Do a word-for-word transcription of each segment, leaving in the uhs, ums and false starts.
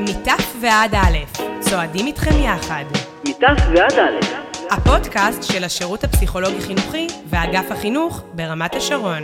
מיטף ועד א', צועדים איתכם יחד. מיטף ועד א'. הפודקאסט של השירות הפסיכולוגי-חינוכי ואגף החינוך ברמת השרון.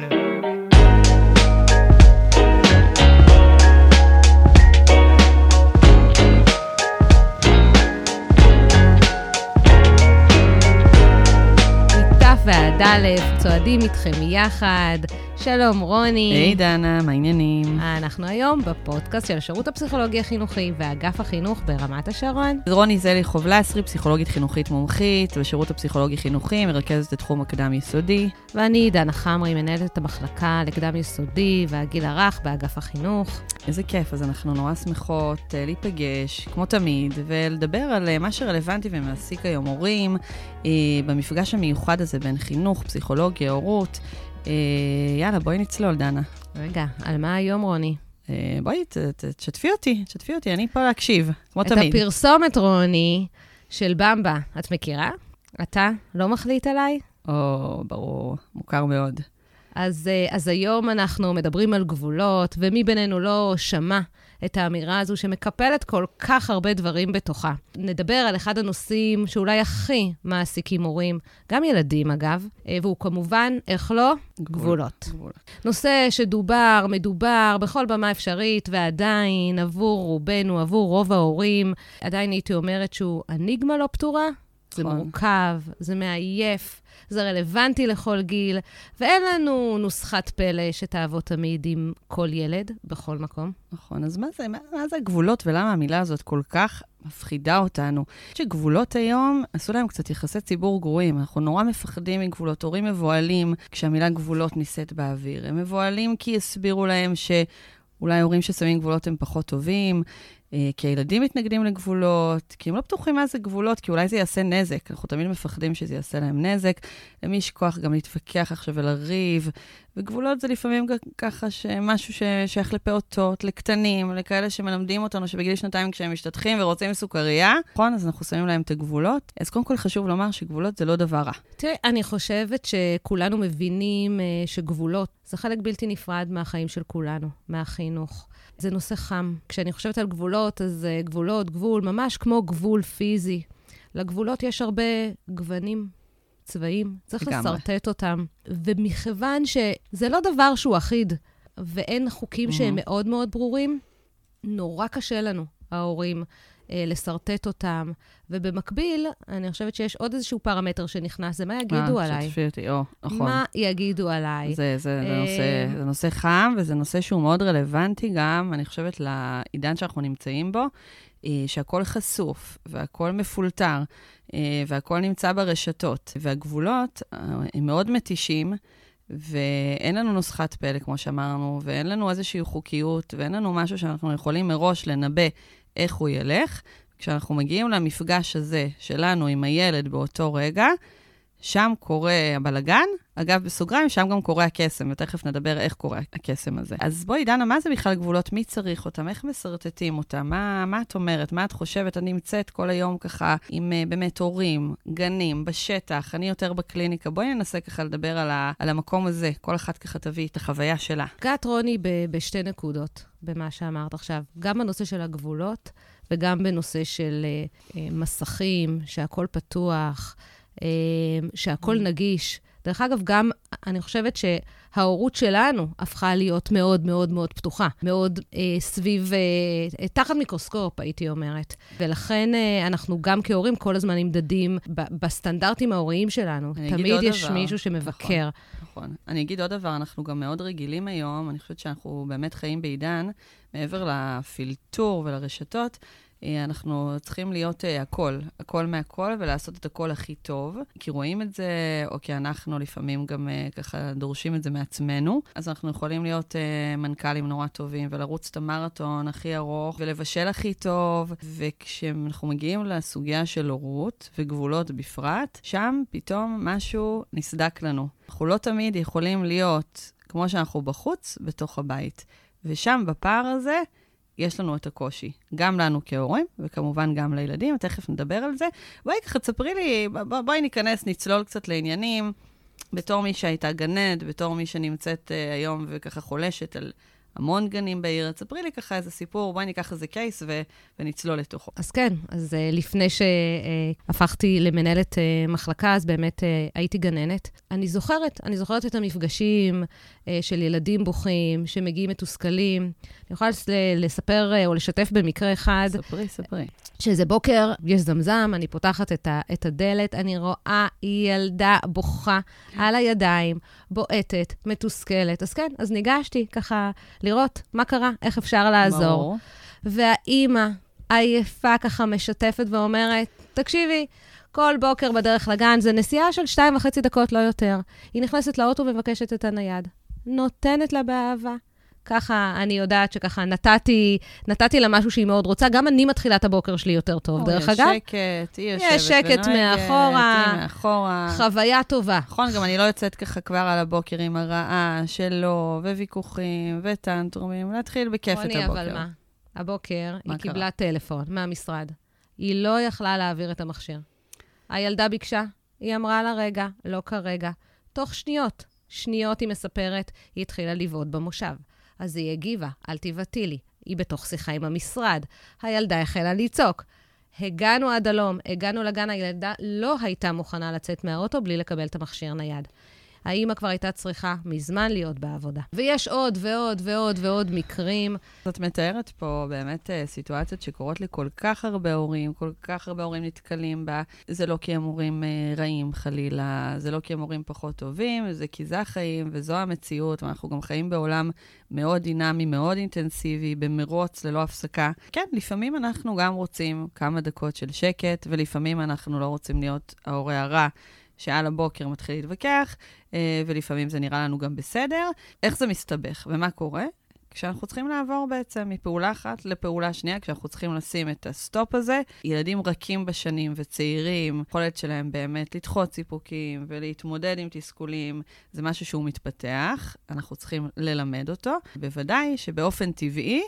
מיטף ועד א', צועדים איתכם יחד. שלום רוני. היי hey, דנה, מה העניינים? אנחנו היום בפודקאסט של השירות הפסיכולוגי החינוכי ואגף החינוך ברמת השרון. רוני זלי חובלסרי, פסיכולוגית חינוכית מומחית, בשירות הפסיכולוגי חינוכי, מרכזת את תחום הקדם יסודי. ואני דנה חמרי, מנהלת את המחלקה לקדם יסודי והגיל הרך באגף החינוך. איזה כיף, אז אנחנו נורא שמחות להיפגש, כמו תמיד, ולדבר על מה שרלוונטי ומעסיק היום הורים, במפגש המיוחד הזה בין חינוך, פסיכולוגיה, הורות. יאללה, בואי נצלול, דנה. רגע, על מה היום, רוני? בואי, תשתפי אותי, תשתפי אותי, אני פה להקשיב, כמו תמיד. את הפרסומת, רוני, של במבה, את מכירה? אתה לא מחליט עליי? או, ברור, מוכר מאוד. אז, אז היום אנחנו מדברים על גבולות, ומי בינינו לא שמע את האמירה הזו שמקפלת כל כך הרבה דברים בתוכה. נדבר על אחד הנושאים שאולי הכי מעסיקים הורים, גם ילדים אגב, והוא כמובן, איך לא? גבול, גבולות. גבול. נושא שדובר, מדובר, בכל במה אפשרית, ועדיין עבור רובנו, עבור רוב ההורים, עדיין הייתי אומרת שהוא אניגמה לא פתורה, זה מורכב, זה מעייף, זה רלוונטי לכל גיל, ואין לנו נוסחת פלא שתעבוד תמיד עם כל ילד, בכל מקום. נכון, אז מה זה, מה זה גבולות ולמה המילה הזאת כל כך מפחידה אותנו? שגבולות היום עשו להם קצת יחסי ציבור גרועים, אנחנו נורא מפחדים מגבולות, הורים מבועלים כשהמילה גבולות ניסית באוויר, הם מבועלים כי הסבירו להם שאולי הורים ששמים גבולות הם פחות טובים, כי הילדים מתנגדים לגבולות, כי הם לא בטוחים מה זה גבולות, כי אולי זה יעשה נזק. אנחנו תמיד מפחדים שזה יעשה להם נזק. למי יש כוח גם להתווכח עכשיו ולריב. וגבולות זה לפעמים ככה שמשהו ששייך לפעוטות, לקטנים, לכאלה שמלמדים אותנו שבגיל שנתיים כשהם משתתחים ורוצים סוכריה. נכון, אז אנחנו שמים להם את הגבולות. אז קודם כל חשוב לומר שגבולות זה לא דבר רע. תראי, אני חושבת שכולנו מבינים שגבולות זה חלק בלתי נפרד מהחיים של כולנו, מהחינוך. זה נושא חם. כשאני חושבת על גבולות, אז גבולות, גבול, ממש כמו גבול פיזי. לגבולות יש הרבה גוונים, צבעים. צריך לסרטט אותם. ומכיוון שזה לא דבר שהוא אחיד, ואין חוקים שהם מאוד מאוד ברורים, נורא קשה לנו, ההורים, לסרטט אותם. ובמקביל, אני חושבת שיש עוד איזשהו פרמטר שנכנס, זה מה יגידו עליי. שתפי אותי, או, נכון. מה יגידו עליי. זה, זה, זה נושא, זה נושא חם, וזה נושא שהוא מאוד רלוונטי גם, אני חושבת, לעידן שאנחנו נמצאים בו, שהכל חשוף, והכל מפולטר, והכל נמצא ברשתות. והגבולות הם מאוד מתישים, ואין לנו נוסחת פלא, כמו שאמרנו, ואין לנו איזושהי חוקיות, ואין לנו משהו שאנחנו יכולים מראש לנבא איך הוא ילך. כשאנחנו מגיעים למפגש הזה שלנו עם הילד באותו רגע, שם קורה הבלגן, אגב בסוגריים, שם גם קורה הקסם, ותכף נדבר איך קורה הקסם הזה. אז בואי, דנה, מה זה בכלל גבולות? מי צריך אותם? איך מסרטטים אותם? מה, מה את אומרת? מה את חושבת? אני נמצאת כל היום ככה עם באמת הורים, גנים, בשטח, אני יותר בקליניקה. בואי ננסה ככה לדבר על, ה, על המקום הזה. כל אחת ככה תביא את החוויה שלה. געת רוני ב, בשתי נקודות, במה שאמרת עכשיו. גם בנושא של הגבולות, וגם בנושא של uh, uh, מסכים, שהכל פתוח, שהכל נגיש. דרך אגב, גם אני חושבת שההורות שלנו הפכה להיות מאוד מאוד מאוד פתוחה, מאוד אה, סביב, אה, תחת מיקרוסקופ, הייתי אומרת. ולכן אה, אנחנו גם כהורים כל הזמן נמדדים ב- בסטנדרטים ההוריים שלנו. תמיד יש דבר. מישהו שמבקר. נכון, נכון. אני אגיד עוד דבר, אנחנו גם מאוד רגילים היום, אני חושבת שאנחנו באמת חיים בעידן, מעבר לפילטור ולרשתות, אנחנו צריכים להיות uh, הכל, הכל מהכל, ולעשות את הכל הכי טוב, כי רואים את זה, או כי אנחנו לפעמים גם uh, ככה דורשים את זה מעצמנו, אז אנחנו יכולים להיות uh, מנכ"לים נורא טובים, ולרוץ את המרתון הכי ארוך, ולבשל הכי טוב, וכשאנחנו מגיעים לסוגיה של הורות וגבולות בפרט, שם פתאום משהו נסדק לנו. אנחנו לא תמיד יכולים להיות כמו שאנחנו בחוץ, בתוך הבית, ושם בפער הזה, יש לנו את הקושי, גם לנו כהורים, וכמובן גם לילדים, תכף נדבר על זה. בואי ככה, תספרי לי, בוא, בואי ניכנס, נצלול קצת לעניינים, בתור מי שהייתה גנד, בתור מי שנמצאת uh, היום וככה חולשת על, המון גנים בעיר. תספרי לי ככה איזה סיפור, בואי ניקח איזה קייס ו- ונצלול לתוכו. אז כן, אז לפני שהפכתי למנהלת מחלקה, אז באמת הייתי גננת. אני זוכרת, אני זוכרת את המפגשים של ילדים בוכים, שמגיעים מתוסכלים. אני יכולה לספר או לשתף במקרה אחד. ספרי, ספרי. שזה בוקר, יש זמזם, אני פותחת את, ה- את הדלת, אני רואה ילדה בוכה על הידיים, בועטת, מתוסכלת. אז כן, אז ניגשתי ככה, לראות מה קרה, איך אפשר לעזור. והאימא עייפה ככה משתפת ואומרת, תקשיבי, כל בוקר בדרך לגן, זה נסיעה של שתיים וחצי דקות, לא יותר. היא נכנסת לאוטו ומבקשת את הנייד. נותנת לה באהבה. ככה אני יודעת שככה נתתי, נתתי לה משהו שהיא מאוד רוצה. גם אני מתחילה את הבוקר שלי יותר טוב, דרך אגב. יש שקט, היא יושבת. יש שקט מאחורה, חוויה טובה. נכון, גם אני לא יוצאת ככה כבר על הבוקר עם הרעה שלו, וויכוחים, וטנטרומים. להתחיל בכיף את הבוקר. אבל מה? הבוקר היא קיבלה טלפון מהמשרד. היא לא יכלה להעביר את המכשיר. הילדה ביקשה, היא אמרה לה רגע, לא כרגע. תוך שניות, שניות היא מספרת, היא התחילה לבעוד במושב. אז היא הגיבה, אל תיבטי לי. היא בתוך שיחה עם המשרד. הילדה החלה לצעוק. הגענו עד הלום, הגענו לגן, הילדה לא הייתה מוכנה לצאת מהאוטו בלי לקבל את המכשיר נייד. האמא כבר הייתה צריכה מזמן להיות בעבודה. ויש עוד ועוד ועוד ועוד מקרים. זאת מתארת פה באמת סיטואציות שקורות לכל כך הרבה הורים, כל כך הרבה הורים נתקלים בה. זה לא כי הם הורים רעים חלילה, זה לא כי הם הורים פחות טובים, זה כי זה החיים וזו המציאות, ואנחנו גם חיים בעולם מאוד דינמי, מאוד אינטנסיבי, במרוץ ללא הפסקה. כן, לפעמים אנחנו גם רוצים כמה דקות של שקט, ולפעמים אנחנו לא רוצים להיות ההורה הרע, שעל הבוקר מתחיל להתווכח, ולפעמים זה נראה לנו גם בסדר. איך זה מסתבך ומה קורה? כשאנחנו צריכים לעבור בעצם מפעולה אחת לפעולה שנייה, כשאנחנו צריכים לשים את הסטופ הזה, ילדים רכים בשנים וצעירים, יכולת שלהם באמת לדחות סיפוקים ולהתמודד עם תסכולים, זה משהו שהוא מתפתח, אנחנו צריכים ללמד אותו. בוודאי שבאופן טבעי,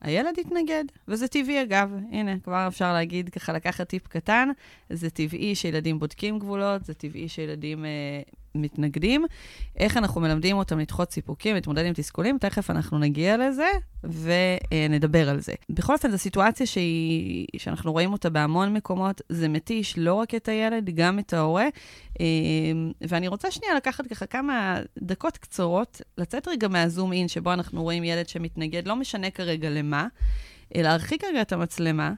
הילד יתנגד, וזה טבעי אגב, הנה, כבר אפשר להגיד, ככה לקחת טיפ קטן, זה טבעי שילדים בודקים גבולות, זה טבעי שילדים אה, מתנגדים, איך אנחנו מלמדים אותם לדחות סיפוקים, להתמודד עם תסכולים, תכף אנחנו נגיע לזה, ונדבר על זה. בכל אופן, זו סיטואציה שהיא, שאנחנו רואים אותה בהמון מקומות, זה מתיש לא רק את הילד, גם את ההורה, אה, ואני רוצה שנייה לקחת ככה כמה דקות קצרות, לצאת רגע מהזום אין, שבו אנחנו רואים ילד שמתנגד, לא משנה כרגע למה, אלא להרחיק רגע את המצלמה,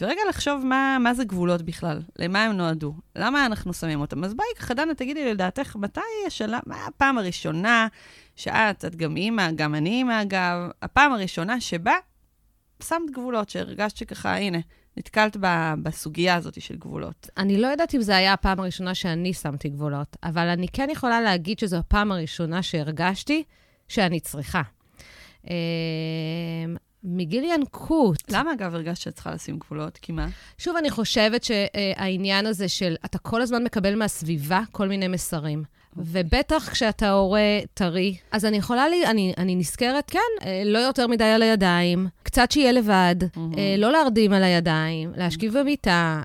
ורגע לחשוב מה, מה זה גבולות בכלל, למה הם נועדו, למה אנחנו שמים אותם. אז ביי, חדנה, תגידי לדעתך, מתי השאלה, מה הפעם הראשונה שאת, את גם אימא, גם אני אימא, אגב, הפעם הראשונה שבה שמת גבולות, שהרגשת שככה, הנה, נתקלת ב, בסוגיה הזאת של גבולות. אני לא יודעת אם זה היה הפעם הראשונה שאני שמתי גבולות, אבל אני כן יכולה להגיד שזו הפעם הראשונה שהרגשתי שאני צריכה. מגיל ינקות. למה אגב הרגשת שאת צריכה לשים גבולות? כי מה? שוב, אני חושבת שהעניין הזה של אתה כל הזמן מקבל מהסביבה כל מיני מסרים. Okay. ובטח כשאתה הורה טרי, אז אני יכולה, לי, אני, אני נזכרת, כן, לא יותר מדי על הידיים, קצת שיהיה לבד, mm-hmm. לא להרדים על הידיים, להשכיב mm-hmm. במיטה,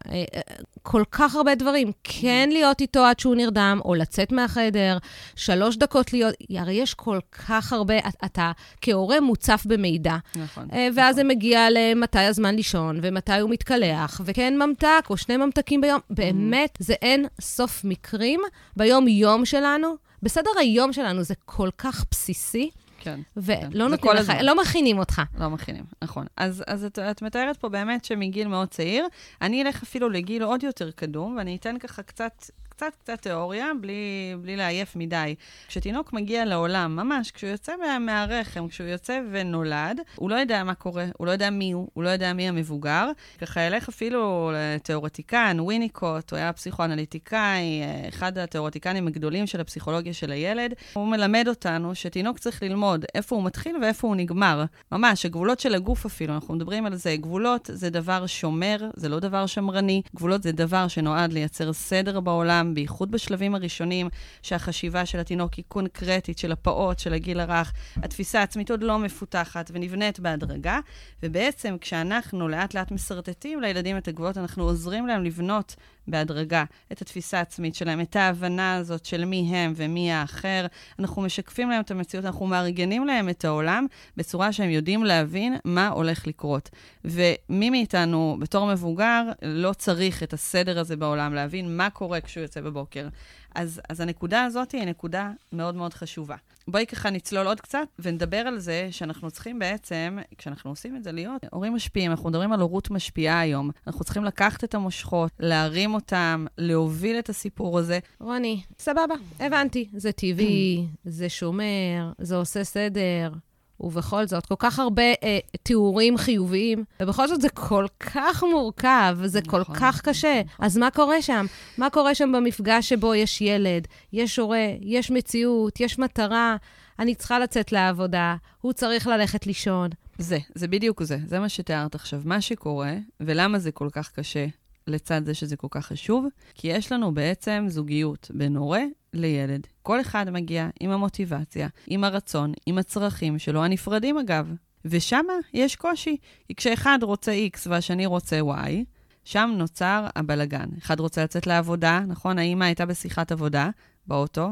כל כך הרבה דברים, כן להיות איתו עד שהוא נרדם, או לצאת מהחדר, שלוש דקות להיות, הרי יש כל כך הרבה, אתה כהורה מוצף במידע, נכון, ואז נכון. זה מגיע למתי הזמן לישון, ומתי הוא מתקלח, וכן ממתק, או שני ממתקים ביום, באמת, זה אין סוף מקרים, ביום יום שלנו, בסדר היום שלנו, זה כל כך בסיסי, כן, ולא כן. נותנים לך, לא מכינים אותך. לא מכינים, נכון. אז, אז את, את מתארת פה באמת שמגיל מאוד צעיר, אני אלך אפילו לגיל עוד יותר קדום, ואני אתן ככה קצת, קצת, קצת תיאוריה, בלי, בלי לעייף מדי. כשתינוק מגיע לעולם, ממש, כשהוא יוצא מהרחם, כשהוא יוצא ונולד, הוא לא יודע מה קורה, הוא לא יודע מי הוא, הוא לא יודע מי המבוגר. ככה אלך אפילו לתיאורטיקן, ויניקוט, הוא היה פסיכואנליטיקאי, אחד התיאורטיקנים הגדולים של הפסיכולוגיה של הילד. הוא מלמד אותנו שתינוק צריך ללמוד איפה הוא מתחיל ואיפה הוא נגמר. ממש, הגבולות של הגוף אפילו, אנחנו מדברים על זה. גבולות זה דבר שומר, זה לא דבר שמרני. גבולות זה דבר שנועד לייצר סדר בעולם. בייחוד בשלבים הראשונים, שהחשיבה של התינוק היא קונקרטית, של הפעות, של הגיל הרך, התפיסה העצמית עוד לא מפותחת ונבנית בהדרגה, ובעצם כשאנחנו לאט לאט מסרטטים לילדים את הגבולות, אנחנו עוזרים להם לבנות בהדרגה את התפיסה העצמית שלהם, את ההבנה הזאת של מי הם ומי האחר. אנחנו משקפים להם את המציאות, אנחנו מארגנים להם את העולם בצורה שהם יודעים להבין מה הולך לקרות. ומי מאיתנו בתור מבוגר לא צריך את הסדר הזה בעולם, להבין מה קורה כשהוא יוצא בבוקר. אז, אז הנקודה הזאת היא נקודה מאוד מאוד חשובה. בואי ככה נצלול עוד קצת ונדבר על זה שאנחנו צריכים בעצם, כשאנחנו עושים את זה להיות, הורים משפיעים, אנחנו מדברים על הורות משפיעה היום. אנחנו צריכים לקחת את המושכות, להרים אותם, להוביל את הסיפור הזה. רוני, סבבה, הבנתי. זה טבעי, זה שומר, זה עושה סדר. ובכל זאת, כל כך הרבה אה, תיאורים חיוביים, ובכל זאת זה כל כך מורכב, זה נכון, כל כך קשה. נכון. אז מה קורה שם? מה קורה שם במפגש שבו יש ילד, יש הורה, יש מציאות, יש מטרה, אני צריכה לצאת לעבודה, הוא צריך ללכת לישון. זה, זה בדיוק זה. זה מה שתיארת עכשיו. מה שקורה, ולמה זה כל כך קשה, לצד זה שזה כל כך חשוב, כי יש לנו בעצם זוגיות בין הורה לילד. כל אחד מגיע עם המוטיבציה, עם הרצון, עם הצרכים שלו, הנפרדים אגב. ושמה יש קושי, כי כשאחד רוצה X והשני רוצה Y, שם נוצר הבלגן. אחד רוצה לצאת לעבודה, נכון? האמא הייתה בשיחת עבודה באוטו,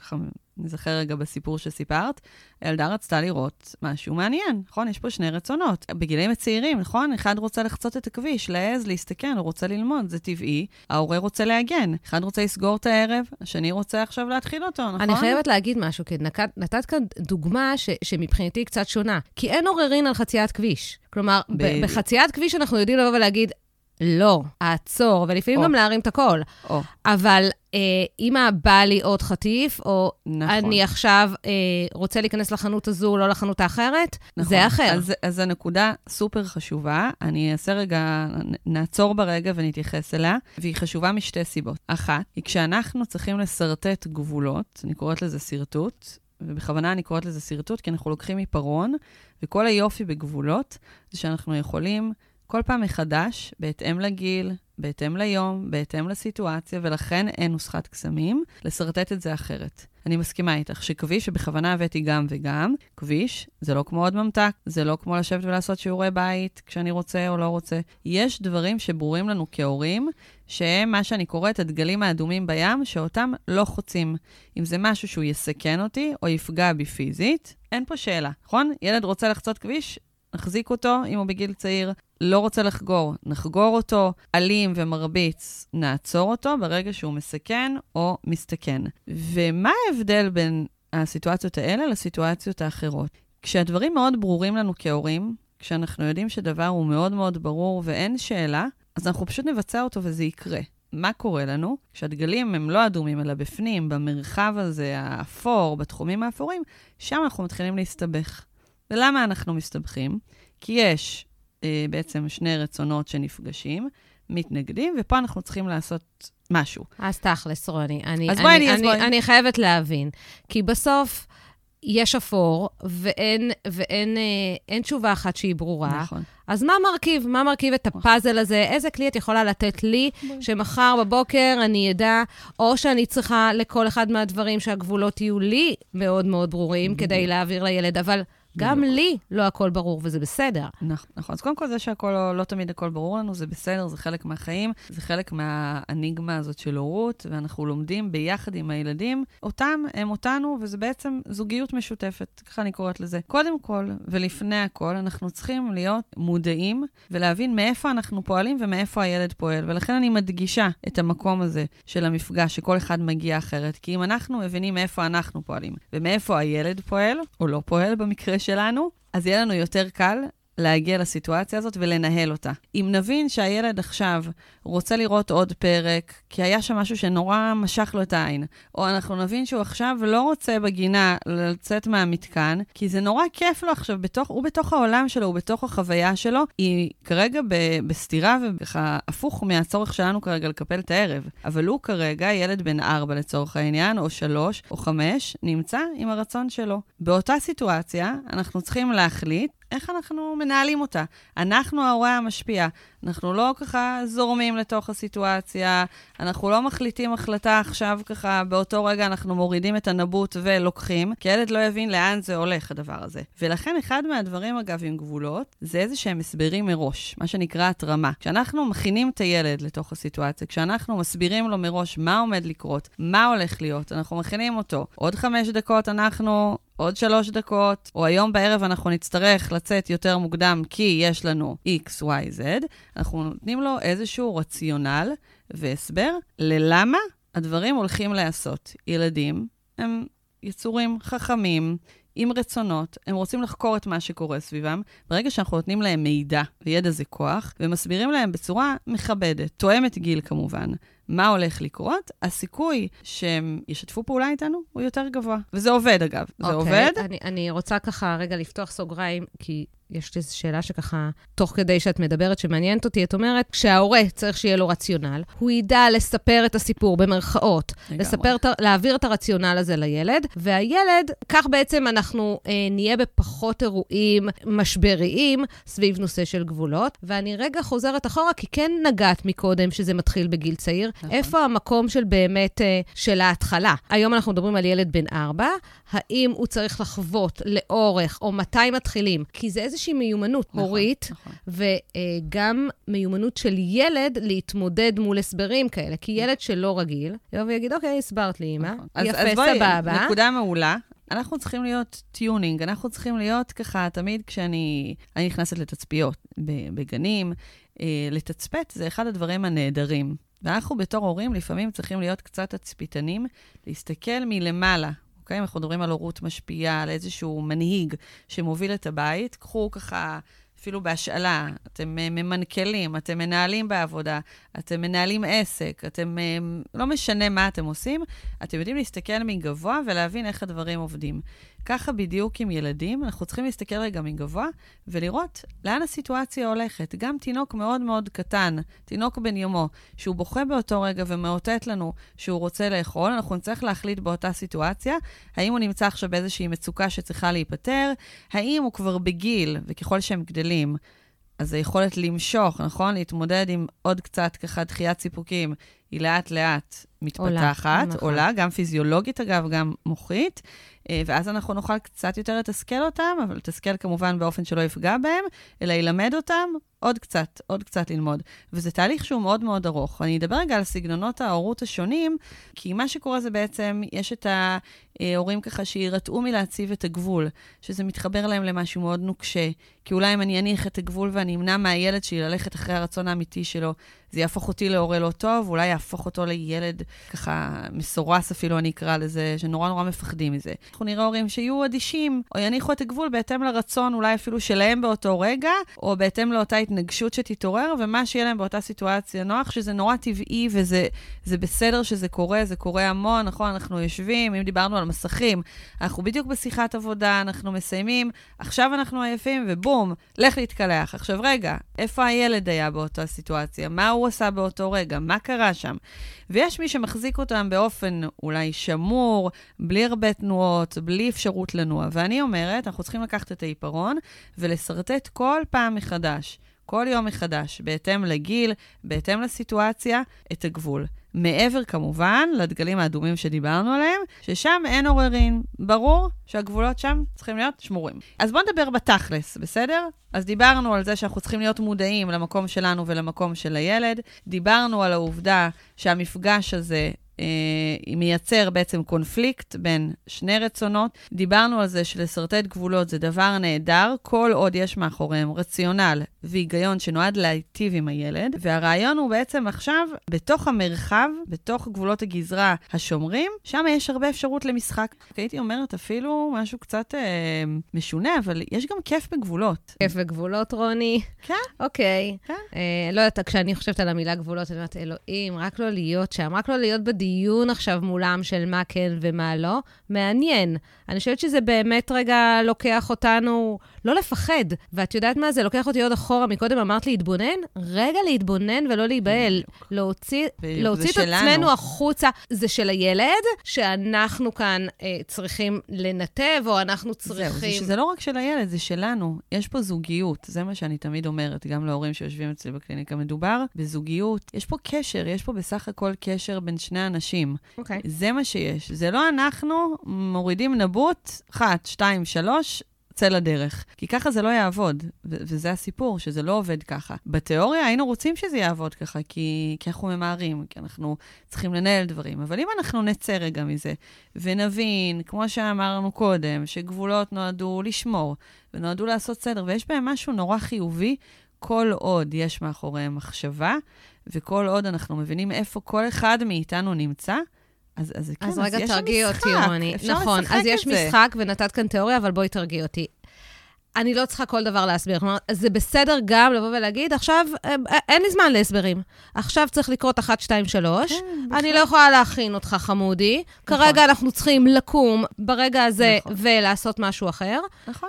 ככה נזכר רגע בסיפור שסיפרת, הילדה רצתה לראות משהו מעניין, נכון? יש פה שני רצונות. בגילאים הצעירים, נכון? אחד רוצה לחצות את הכביש, להעז, להסתכן, הוא רוצה ללמוד, זה טבעי. ההורה רוצה להגן. אחד רוצה לסגור את הערב, השני רוצה עכשיו להתחיל אותו, נכון? אני חייבת להגיד משהו, כי נתת כאן דוגמה ש, שמבחינתי קצת שונה, כי אין עוררין על חציית כביש. כלומר, ב- בחציית כביש אנחנו יודעים לבוא ולהגיד, לא, עצור, ולפעמים או. גם להרים את הכל. או. אבל אה, אמא בא לי עוד חטיף, או נכון. אני עכשיו אה, רוצה להיכנס לחנות הזו, לא לחנות האחרת, נכון. זה אחר. אז, אז הנקודה סופר חשובה, אני אעשה רגע, נעצור ברגע ונתייחס אליה, והיא חשובה משתי סיבות. אחת, היא כשאנחנו צריכים לסרטט גבולות, אני קוראת לזה סרטוט, ובכוונה אני קוראת לזה סרטוט, כי אנחנו לוקחים מפרון, וכל היופי בגבולות, זה שאנחנו יכולים... כל פעם מחדש, בהתאם לגיל, בהתאם ליום, בהתאם לסיטואציה, ולכן אין נוסחת קסמים, לסרטט את זה אחרת. אני מסכימה איתך שכביש, שבכוונה הבאתי גם וגם, כביש, זה לא כמו עוד ממתק, זה לא כמו לשבת ולעשות שיעורי בית, כשאני רוצה או לא רוצה. יש דברים שברורים לנו כהורים, שהם מה שאני קוראת, הדגלים האדומים בים, שאותם לא חוצים. אם זה משהו שהוא יסכן אותי, או יפגע בי פיזית, אין פה שאלה. נכון? ילד רוצה לחצות כביש, נחזיק אותו, אם הוא בגיל צעיר, לא רוצה לחגור, נחגור אותו, אלים ומרביץ, נעצור אותו ברגע שהוא מסכן או מסתכן. ומה ההבדל בין הסיטואציות האלה לסיטואציות האחרות? כשהדברים מאוד ברורים לנו כהורים, כשאנחנו יודעים שדבר הוא מאוד מאוד ברור ואין שאלה, אז אנחנו פשוט נבצע אותו וזה יקרה. מה קורה לנו? כשהדגלים הם לא אדומים, אלא בפנים, במרחב הזה, האפור, בתחומים האפורים, שם אנחנו מתחילים להסתבך. ולמה אנחנו מסתבכים? כי יש אה, בעצם שני רצונות שנפגשים, מתנגדים, ופה אנחנו צריכים לעשות משהו. אז תכלס, רוני, אני, אז אני, אני, אז אני, אני חייבת להבין, כי בסוף יש אפור, ואין, ואין, אין תשובה אחת שהיא ברורה. נכון. אז מה מרכיב? מה מרכיב את הפאזל הזה? איזה כלי את יכולה לתת לי שמחר בבוקר אני ידע, או שאני צריכה לכל אחד מהדברים שהגבולות יהיו לי מאוד מאוד ברורים, כדי להעביר לילד, אבל... גם לי לא הכל ברור, וזה בסדר. נכון. אז קודם כל זה שהכל לא, לא תמיד הכל ברור לנו, זה בסדר, זה חלק מהחיים, זה חלק מהאניגמה הזאת של הורות, ואנחנו לומדים ביחד עם הילדים, אותם, הם אותנו, וזה בעצם זוגיות משותפת, ככה אני קוראת לזה. קודם כל, ולפני הכל, אנחנו צריכים להיות מודעים, ולהבין מאיפה אנחנו פועלים, ומאיפה הילד פועל, ולכן אני מדגישה את המקום הזה של המפגש, שכל אחד מגיע אחרת, כי אם אנחנו מבינים מאיפה אנחנו פועלים, ומאיפה הילד פועל, או לא פועל במקרה שלנו, אז יהיה לנו יותר קל להגיע לסיטואציה הזאת ולנהל אותה. אם נבין שהילד עכשיו רוצה לראות עוד פרק, כי היה שם משהו שנורא משך לו את העין, או אנחנו נבין שהוא עכשיו לא רוצה בגינה לצאת מהמתקן, כי זה נורא כיף לו עכשיו, בתוך, הוא בתוך העולם שלו, הוא בתוך החוויה שלו, היא כרגע ב- בסתירה וככה הפוך מהצורך שלנו כרגע לקפל את הערב. אבל הוא כרגע, ילד בן ארבע לצורך העניין, או שלוש, או חמש, נמצא עם הרצון שלו. באותה סיטואציה, אנחנו צריכים להחליט איך אנחנו מנהלים אותה? אנחנו ההורה המשפיע, אנחנו לא ככה זורמים לתוך הסיטואציה, אנחנו לא מחליטים החלטה עכשיו ככה, באותו רגע אנחנו מורידים את הנבוט ולוקחים, כי ילד לא יבין לאן זה הולך הדבר הזה. ולכן אחד מהדברים אגב עם גבולות, זה איזה שהם מסבירים מראש, מה שנקרא התרמה. כשאנחנו מכינים את הילד לתוך הסיטואציה, כשאנחנו מסבירים לו מראש מה עומד לקרות, מה הולך להיות, אנחנו מכינים אותו. עוד חמש דקות אנחנו... עוד שלוש דקות, או היום בערב אנחנו נצטרך לצאת יותר מוקדם כי יש לנו X, Y, Z, אנחנו נותנים לו איזשהו רציונל והסבר ללמה הדברים הולכים לעשות. ילדים הם יצורים חכמים, עם רצונות, הם רוצים לחקור את מה שקורה סביבם, ברגע שאנחנו נותנים להם מידע וידע זה כוח, ומסבירים להם בצורה מכבדת, תואמת גיל כמובן, מה הולך לקרות, הסיכוי שהם ישתפו פעולה איתנו הוא יותר גבוה. וזה עובד אגב, זה okay, עובד. אני, אני רוצה ככה רגע לפתוח סוגריים, כי יש לי שאלה שככה, תוך כדי שאת מדברת שמעניינת אותי, את אומרת, כשההורה צריך שיהיה לו רציונל, הוא ידע לספר את הסיפור במרכאות, לספר, להעביר את הרציונל הזה לילד, והילד, כך בעצם אנחנו אה, נהיה בפחות אירועים משבריים, סביב נושא של גבולות, ואני רגע חוזרת אחורה, כי כן נגעת מקודם שזה מתחיל בגיל צעיר, נכון. איפה המקום של באמת, אה, של ההתחלה? היום אנחנו מדברים על ילד בן ארבע, האם הוא צריך לחוות לאורך, או מתי מתחילים? כי זה איזה שהיא מיומנות נכון, הורית, נכון. וגם מיומנות של ילד להתמודד מול הסברים כאלה, כי ילד שלא רגיל, יבוא ויגיד, אוקיי, הסברת לי אימא, נכון. יפה, אז, אז בואי, סבבה. נקודה מעולה. אנחנו צריכים להיות טיונינג, אנחנו צריכים להיות ככה, תמיד כשאני אני נכנסת לתצפיות בגנים, לתצפת זה אחד הדברים הנהדרים. ואנחנו בתור הורים לפעמים צריכים להיות קצת תצפיתנים, להסתכל מלמעלה. Okay, אנחנו מדברים על הורות משפיעה, על איזשהו מנהיג שמוביל את הבית. קחו ככה, אפילו בהשאלה, אתם ממנכלים, אתם מנהלים בעבודה, אתם מנהלים עסק, אתם, לא משנה מה אתם עושים, אתם יודעים להסתכל מגבוה ולהבין איך הדברים עובדים. ככה בדיוק עם ילדים, אנחנו צריכים להסתכל רגע מגבוה ולראות לאן הסיטואציה הולכת. גם תינוק מאוד מאוד קטן, תינוק בן יומו, שהוא בוכה באותו רגע ומאותת לנו שהוא רוצה לאכול, אנחנו נצטרך להחליט באותה סיטואציה, האם הוא נמצא עכשיו באיזושהי מצוקה שצריכה להיפטר, האם הוא כבר בגיל, וככל שהם גדלים, אז היכולת למשוך, נכון? להתמודד עם עוד קצת ככה דחיית סיפוקים, היא לאט לאט מתפתחת, עולה, עולה גם פיזיולוגית אגב, גם מוחית, ואז אנחנו נוכל קצת יותר לתסכל אותם, אבל לתסכל כמובן באופן שלא יפגע בהם, אלא ילמד אותם עוד קצת, עוד קצת ללמוד. וזה תהליך שהוא מאוד מאוד ארוך. אני אדבר רגע על סגנונות ההורות השונים, כי מה שקורה זה בעצם, יש את ההורים ככה שירתעו מלהציב את הגבול, שזה מתחבר להם למשהו מאוד נוקשה, כי אולי אם אני אניח את הגבול ואני אמנע מהילד שלי ללכת אחרי הרצון האמיתי שלו, זה יהפוך אותי להורה לא טוב, אולי יהפוך אותו לילד ככה מסורס אפילו אני אקרא לזה, שנורא נורא מפחדים מזה. אנחנו נראה הורים שיהיו אדישים, או יניחו את הגבול בהתאם לרצון אולי אפילו שלהם באותו רגע, או בהתאם לאותה התנגשות שתתעורר, ומה שיהיה להם באותה סיטואציה נוח, שזה נורא טבעי וזה זה בסדר שזה קורה, זה קורה המון, נכון, אנחנו יושבים, אם דיברנו על מסכים, אנחנו בדיוק בשיחת עבודה, אנחנו מסיימים, עכשיו אנחנו עייפים ובום, לך להתקלח. עכשיו רגע, איפה הילד היה באותה סיטואציה? מה הוא עשה באותו רגע? מה קרה שם? ויש מי שמחזיק אותם באופן אולי שמור, בלי הרבה תנועות, בלי אפשרות לנוע. ואני אומרת, אנחנו צריכים לקחת את העיפרון ולסרטט כל פעם מחדש, כל יום מחדש, בהתאם לגיל, בהתאם לסיטואציה, את הגבול. מעבר כמובן לדגלים האדומים שדיברנו עליהם, ששם אין עוררין. ברור שהגבולות שם צריכים להיות שמורים. אז בואו נדבר בתכלס, בסדר? אז דיברנו על זה שאנחנו צריכים להיות מודעים למקום שלנו ולמקום של הילד. דיברנו על העובדה שהמפגש הזה אה, מייצר בעצם קונפליקט בין שני רצונות. דיברנו על זה שלסרטט גבולות זה דבר נהדר, כל עוד יש מאחוריהם רציונל והיגיון שנועד להיטיב עם הילד. והרעיון הוא בעצם עכשיו, בתוך המרחב, בתוך גבולות הגזרה השומרים, שם יש הרבה אפשרות למשחק. הייתי אומרת אפילו משהו קצת אה, משונה, אבל יש גם כיף בגבולות. כיף בגבולות, רוני. כן? אוקיי. כן? אה, לא יודעת, כשאני חושבת על המילה גבולות, אני אומרת, אלוהים, רק לא להיות שם, רק לא להיות בדיון עכשיו מולם של מה כן ומה לא. מעניין. אני חושבת שזה באמת רגע לוקח אותנו... לא לפחד. ואת יודעת מה זה? לוקח אותי עוד אחורה, מקודם אמרת להתבונן? רגע להתבונן ולא להיבהל. להוציא, להוציא את עצמנו החוצה. זה של הילד, שאנחנו כאן אה, צריכים לנתב, או אנחנו צריכים... זהו, זה, זה לא רק של הילד, זה שלנו. יש פה זוגיות, זה מה שאני תמיד אומרת, גם להורים שיושבים אצלי בקליניקה מדובר, בזוגיות. יש פה קשר, יש פה בסך הכל קשר בין שני אנשים. אוקיי. זה מה שיש. זה לא אנחנו מורידים נבוט, אחת, שתיים, שלוש, צא לדרך. כי ככה זה לא יעבוד, ו- וזה הסיפור, שזה לא עובד ככה. בתיאוריה היינו רוצים שזה יעבוד ככה, כי, כי אנחנו ממהרים, כי אנחנו צריכים לנהל דברים. אבל אם אנחנו נצא רגע מזה, ונבין, כמו שאמרנו קודם, שגבולות נועדו לשמור, ונועדו לעשות סדר, ויש בהם משהו נורא חיובי, כל עוד יש מאחוריהם מחשבה, וכל עוד אנחנו מבינים איפה כל אחד מאיתנו נמצא, אז, אז, כן, אז, אז רגע תרגיעי אותי, רוני. נכון, אז יש זה. משחק ונתת כאן תיאוריה, אבל בואי תרגיעי אותי. אני לא צריכה כל דבר להסביר. כלומר, זה בסדר גם לבוא ולהגיד, עכשיו אין לי זמן להסברים. עכשיו צריך לקרות אחת, שתיים, שלוש. אני לא יכולה להכין אותך, חמודי. כרגע אנחנו צריכים לקום ברגע הזה ולעשות משהו אחר.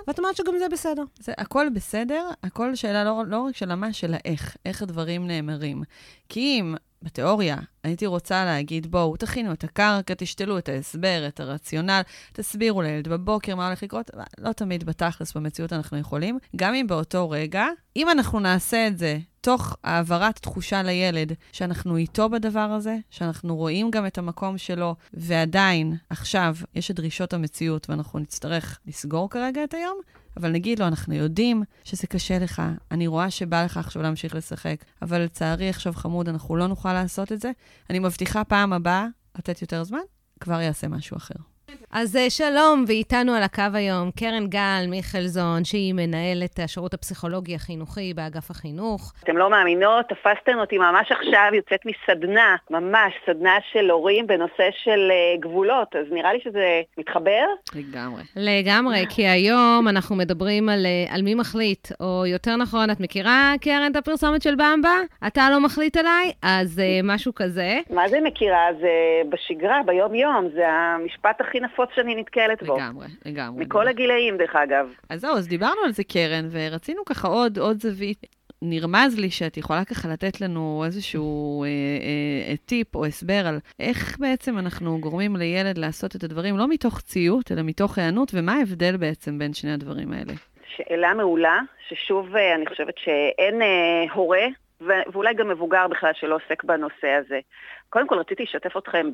ואת אומרת שגם זה בסדר. הכל בסדר, הכל שאלה לא רק של מה, של איך. איך הדברים נאמרים. כי אם... בתיאוריה, הייתי רוצה להגיד, בואו, תכינו את הקרקע, תשתלו את ההסבר, את הרציונל, תסבירו לילד בבוקר מה הולך לקרות, לא תמיד בתכלס, במציאות אנחנו יכולים. גם אם באותו רגע, אם אנחנו נעשה את זה, תוך העברת תחושה לילד, שאנחנו איתו בדבר הזה, שאנחנו רואים גם את המקום שלו, ועדיין, עכשיו, יש את דרישות המציאות, ואנחנו נצטרך לסגור כרגע את היום, אבל נגיד לו, אנחנו יודעים שזה קשה לך, אני רואה שבא לך עכשיו להמשיך לשחק, אבל לצערי עכשיו חמוד, אנחנו לא נוכל לעשות את זה, אני מבטיחה פעם הבאה, לתת יותר זמן, כבר יעשה משהו אחר. אז שלום, ואיתנו על הקו היום קרן גל, מיכל זון, שהיא מנהלת השירות הפסיכולוגי החינוכי באגף החינוך. אתם לא מאמינות, תפסתם אותי ממש עכשיו, יוצאת מסדנה, ממש סדנה של הורים בנושא של גבולות, אז נראה לי שזה מתחבר? לגמרי. לגמרי, כי היום אנחנו מדברים על, על מי מחליט, או יותר נכון, את מכירה, קרן, את הפרסומת של במבה? אתה לא מחליט עליי? אז משהו כזה. מה זה מכירה? זה בשגרה, ביום יום, זה המשפט הכי נפוץ. שאני נתקלת בו. לגמרי, לגמרי. מכל הגילאים, דרך אגב. אז זהו, אז דיברנו על זה, קרן, ורצינו ככה עוד, עוד זווית. נרמז לי שאת יכולה ככה לתת לנו איזשהו אה, אה, טיפ או הסבר על איך בעצם אנחנו גורמים לילד לעשות את הדברים, לא מתוך ציות, אלא מתוך הענות, ומה ההבדל בעצם בין שני הדברים האלה? שאלה מעולה, ששוב, אני חושבת שאין אה, הורה, ואולי גם מבוגר בכלל שלא עוסק בנושא הזה. קודם כל, רציתי לשתף אתכם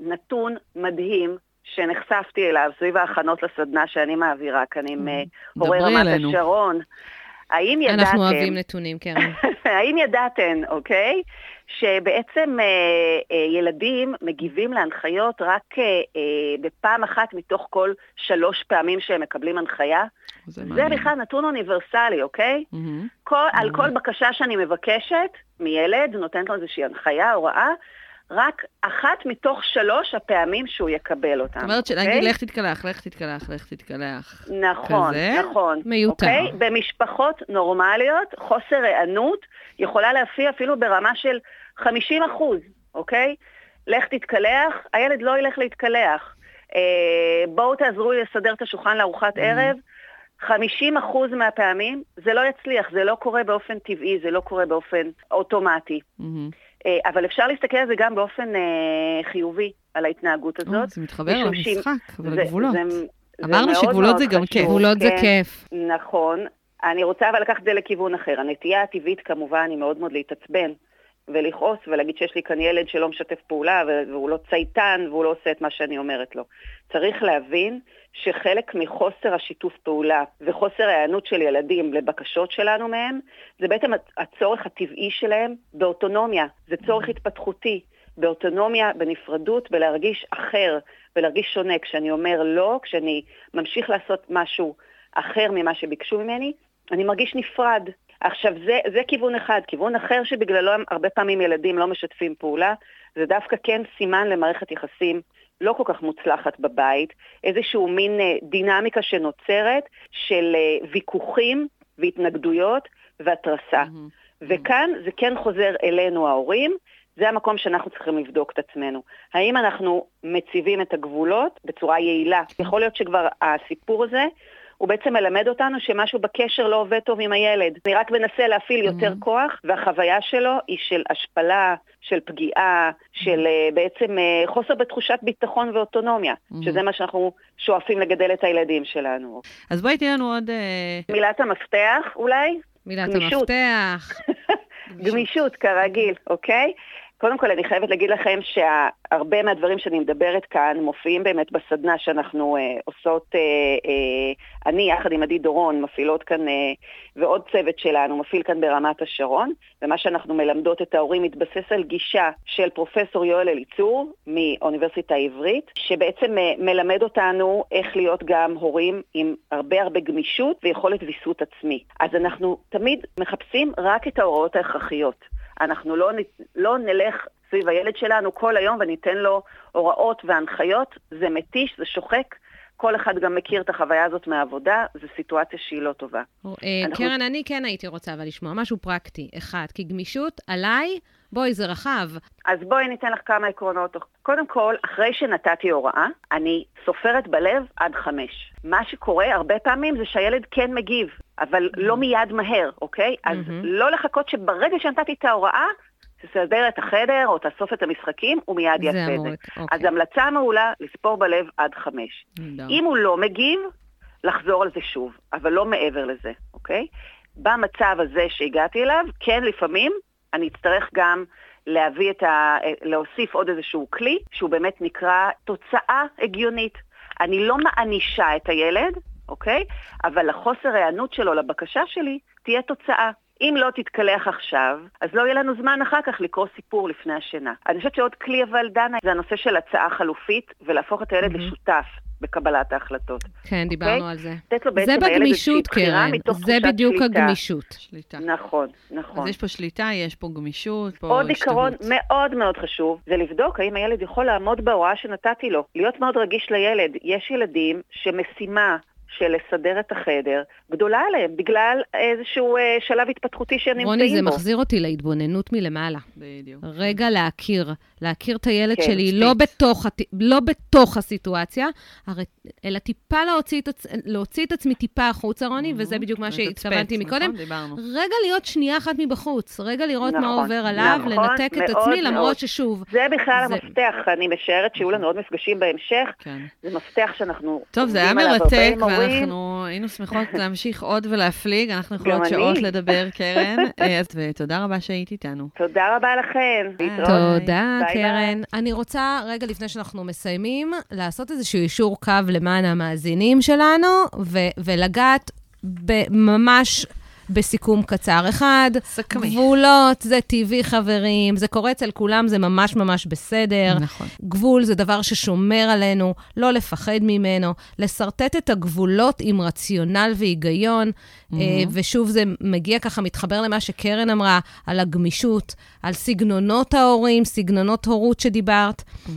בנתון מדהים, שנחשפתי אליו סביב ההכנות לסדנה שאני מעבירה כאן עם הורי רמת השרון. האם ידעתם... אנחנו אוהבים נתונים, כן. האם ידעתם, אוקיי? שבעצם ילדים מגיבים להנחיות רק בפעם אחת מתוך כל שלוש פעמים שהם מקבלים הנחיה. זה בכלל נתון אוניברסלי, אוקיי? על כל בקשה שאני מבקשת מילד, נותנת לו איזושהי הנחיה, הוראה, רק אחת מתוך שלוש הפעמים שהוא יקבל אותם. זאת אומרת, שלהגיד, לך תתקלח, לך תתקלח, לך תתקלח. נכון, נכון. מיותר. במשפחות נורמליות, חוסר הענות יכולה להפיע אפילו ברמה של חמישים אחוז, אוקיי? לך תתקלח, הילד לא ילך להתקלח. בואו תעזרו לי לסדר את השולחן לארוחת ערב. חמישים אחוז מהפעמים זה לא יצליח, זה לא קורה באופן טבעי, זה לא קורה באופן אוטומטי. אבל אפשר להסתכל על זה גם באופן חיובי, על ההתנהגות הזאת. זה מתחבר למשחק, אבל הגבולות. אמרנו שגבולות זה גם כיף. גבולות זה כיף. נכון. אני רוצה אבל לקחת את זה לכיוון אחר. הנטייה הטבעית כמובן היא מאוד מאוד להתעצבן ולכעוס ולהגיד שיש לי כאן ילד שלא משתף פעולה והוא לא צייתן והוא לא עושה את מה שאני אומרת לו. צריך להבין שחלק מחוסר השיתוף פעולה וחוסר הענות של ילדים לבקשות שלנו מהם, זה בעצם הצורך הטבעי שלהם באוטונומיה. זה צורך התפתחותי, באוטונומיה, בנפרדות, בלהרגיש אחר, בלהרגיש שונה. כשאני אומר לא, כשאני ממשיך לעשות משהו אחר ממה שביקשו ממני, אני מרגיש נפרד. עכשיו זה, זה כיוון אחד. כיוון אחר שבגללו הרבה פעמים ילדים לא משתפים פעולה, זה דווקא כן סימן למערכת יחסים לא כל כך מוצלחת בבית, איזשהו מין דינמיקה שנוצרת של ויכוחים והתנגדויות והתרסה. Mm-hmm. וכאן זה כן חוזר אלינו ההורים, זה המקום שאנחנו צריכים לבדוק את עצמנו. האם אנחנו מציבים את הגבולות בצורה יעילה? יכול להיות שכבר הסיפור הזה הוא בעצם מלמד אותנו שמשהו בקשר לא עובד טוב עם הילד. אני רק מנסה להפעיל יותר כוח, והחוויה שלו היא של השפלה, של פגיעה, של בעצם חוסר בתחושת ביטחון ואוטונומיה, שזה מה שאנחנו שואפים לגדל את הילדים שלנו. אז בואי תהיה לנו עוד... מילת המפתח אולי? מילת המפתח. גמישות כרגיל, אוקיי? קודם כל אני חייבת להגיד לכם שהרבה מהדברים שאני מדברת כאן מופיעים באמת בסדנה שאנחנו אה, עושות, אה, אה, אני יחד עם עדי דורון מפעילות כאן אה, ועוד צוות שלנו מפעיל כאן ברמת השרון, ומה שאנחנו מלמדות את ההורים מתבסס על גישה של פרופסור יואל אליצור מאוניברסיטה העברית, שבעצם אה, מלמד אותנו איך להיות גם הורים עם הרבה הרבה גמישות ויכולת ויסות עצמי. אז אנחנו תמיד מחפשים רק את ההוראות ההכרחיות. אנחנו לא, לא נלך סביב הילד שלנו כל היום וניתן לו הוראות והנחיות, זה מתיש, זה שוחק, כל אחד גם מכיר את החוויה הזאת מהעבודה, זו סיטואציה שהיא לא טובה. קרן, אני כן הייתי רוצה אבל לשמוע משהו פרקטי, אחד, כי גמישות עליי, בואי זה רחב. אז בואי ניתן לך כמה עקרונות. קודם כל, אחרי שנתתי הוראה, אני סופרת בלב עד חמש. מה שקורה הרבה פעמים זה שהילד כן מגיב, אבל לא מיד מהר, אוקיי? אז לא לחכות שברגע שנתתי את ההוראה, תסדר את החדר או תאסוף את המשחקים, הוא מיד יעשה את זה. אז המלצה מעולה, לספור בלב עד חמש. אם הוא לא מגיב, לחזור על זה שוב, אבל לא מעבר לזה, אוקיי? במצב הזה שהגעתי אליו, כן לפעמים, אני אצטרך גם להביא את ה... להוסיף עוד איזשהו כלי, שהוא באמת נקרא תוצאה הגיונית. אני לא מענישה את הילד, אוקיי? אבל לחוסר הענות שלו, לבקשה שלי, תהיה תוצאה. אם לא תתקלח עכשיו, אז לא יהיה לנו זמן אחר כך לקרוא סיפור לפני השינה. אני חושבת שעוד כלי אבל דנה, זה הנושא של הצעה חלופית, ולהפוך את הילד mm-hmm. לשותף בקבלת ההחלטות. כן, דיברנו okay? על זה. זה בגמישות, קרן. זה בדיוק שליטה. הגמישות. שליטה. נכון, נכון. אז יש פה שליטה, יש פה גמישות, פה עוד השתבות. עוד עיקרון מאוד מאוד חשוב, זה לבדוק האם הילד יכול לעמוד בהוראה שנתתי לו. להיות מאוד רגיש לילד. יש ילדים שמשימה, של לסדר את החדר, גדולה עליהם, בגלל איזשהו אה, שלב התפתחותי שהם נמצאים בו. רוני, זה מחזיר אותי להתבוננות מלמעלה. בדיוק. רגע להכיר, להכיר את הילד כן, שלי, לא בתוך, לא בתוך הסיטואציה, הרי, אלא טיפה להוציא את, עצ... להוציא את עצמי טיפה החוצה, רוני, וזה בדיוק מה שהתכוונתי מקודם. דיברנו. רגע להיות שנייה אחת מבחוץ, רגע לראות נכון, מה עובר עליו, נכון, לנתק מאוד, את עצמי, מאוד. למרות ששוב... זה בכלל זה... המפתח, אני משערת שיהיו לנו עוד מפגשים בהמשך, כן. זה מפתח שאנחנו... טוב, זה היה מרתק, אנחנו היינו שמחות להמשיך עוד ולהפליג, אנחנו יכולות שעות לדבר, קרן, ותודה רבה שהיית איתנו. תודה רבה לכן. תודה, קרן. אני רוצה, רגע לפני שאנחנו מסיימים, לעשות איזשהו אישור קו למען המאזינים שלנו, ולגעת ממש... בסיכום קצר אחד, סכמי. גבולות זה טבעי חברים, זה קורה אצל כולם, זה ממש ממש בסדר. נכון. גבול זה דבר ששומר עלינו, לא לפחד ממנו, לסרטט את הגבולות עם רציונל והיגיון, mm-hmm. ושוב זה מגיע ככה, מתחבר למה שקרן אמרה, על הגמישות, על סגנונות ההורים, סגנונות הורות שדיברת, mm-hmm.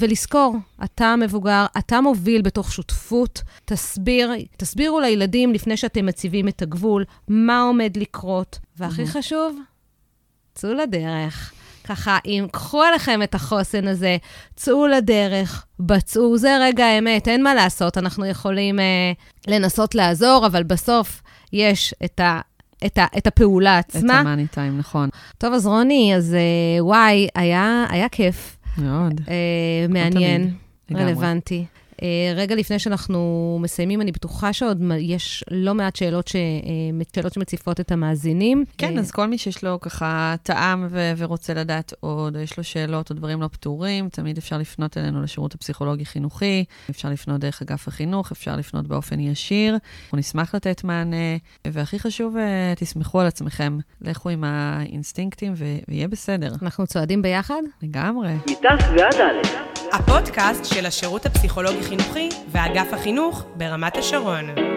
ולזכור, אתה מבוגר, אתה מוביל בתוך שותפות, תסביר, תסבירו לילדים לפני שאתם מציבים את הגבול, מה עומד לקרות, והכי חשוב, צאו לדרך. ככה, אם קחו עליכם את החוסן הזה, צאו לדרך, בצעו, זה רגע האמת, אין מה לעשות, אנחנו יכולים אה, לנסות לעזור, אבל בסוף יש את ה... את, ה, את הפעולה עצמה. את המאני טיים, נכון. טוב, אז רוני, אז אה, וואי, היה, היה כיף. מאוד. אה, מעניין, רלוונטי. רגע לפני שאנחנו מסיימים, אני בטוחה שעוד יש לא מעט שאלות, ש... שאלות שמציפות את המאזינים. כן, אז כל מי שיש לו ככה טעם ו... ורוצה לדעת עוד, או יש לו שאלות או דברים לא פתורים, תמיד אפשר לפנות אלינו לשירות הפסיכולוגי-חינוכי, אפשר לפנות דרך אגף החינוך, אפשר לפנות באופן ישיר, אנחנו נשמח לתת מענה, והכי חשוב, תסמכו על עצמכם, לכו עם האינסטינקטים ו... ויהיה בסדר. אנחנו צועדים ביחד? לגמרי. מיטף ועד א'. הפודקאסט של השירות הפסיכולוגי-חינוכי ואגף החינוך ברמת השרון.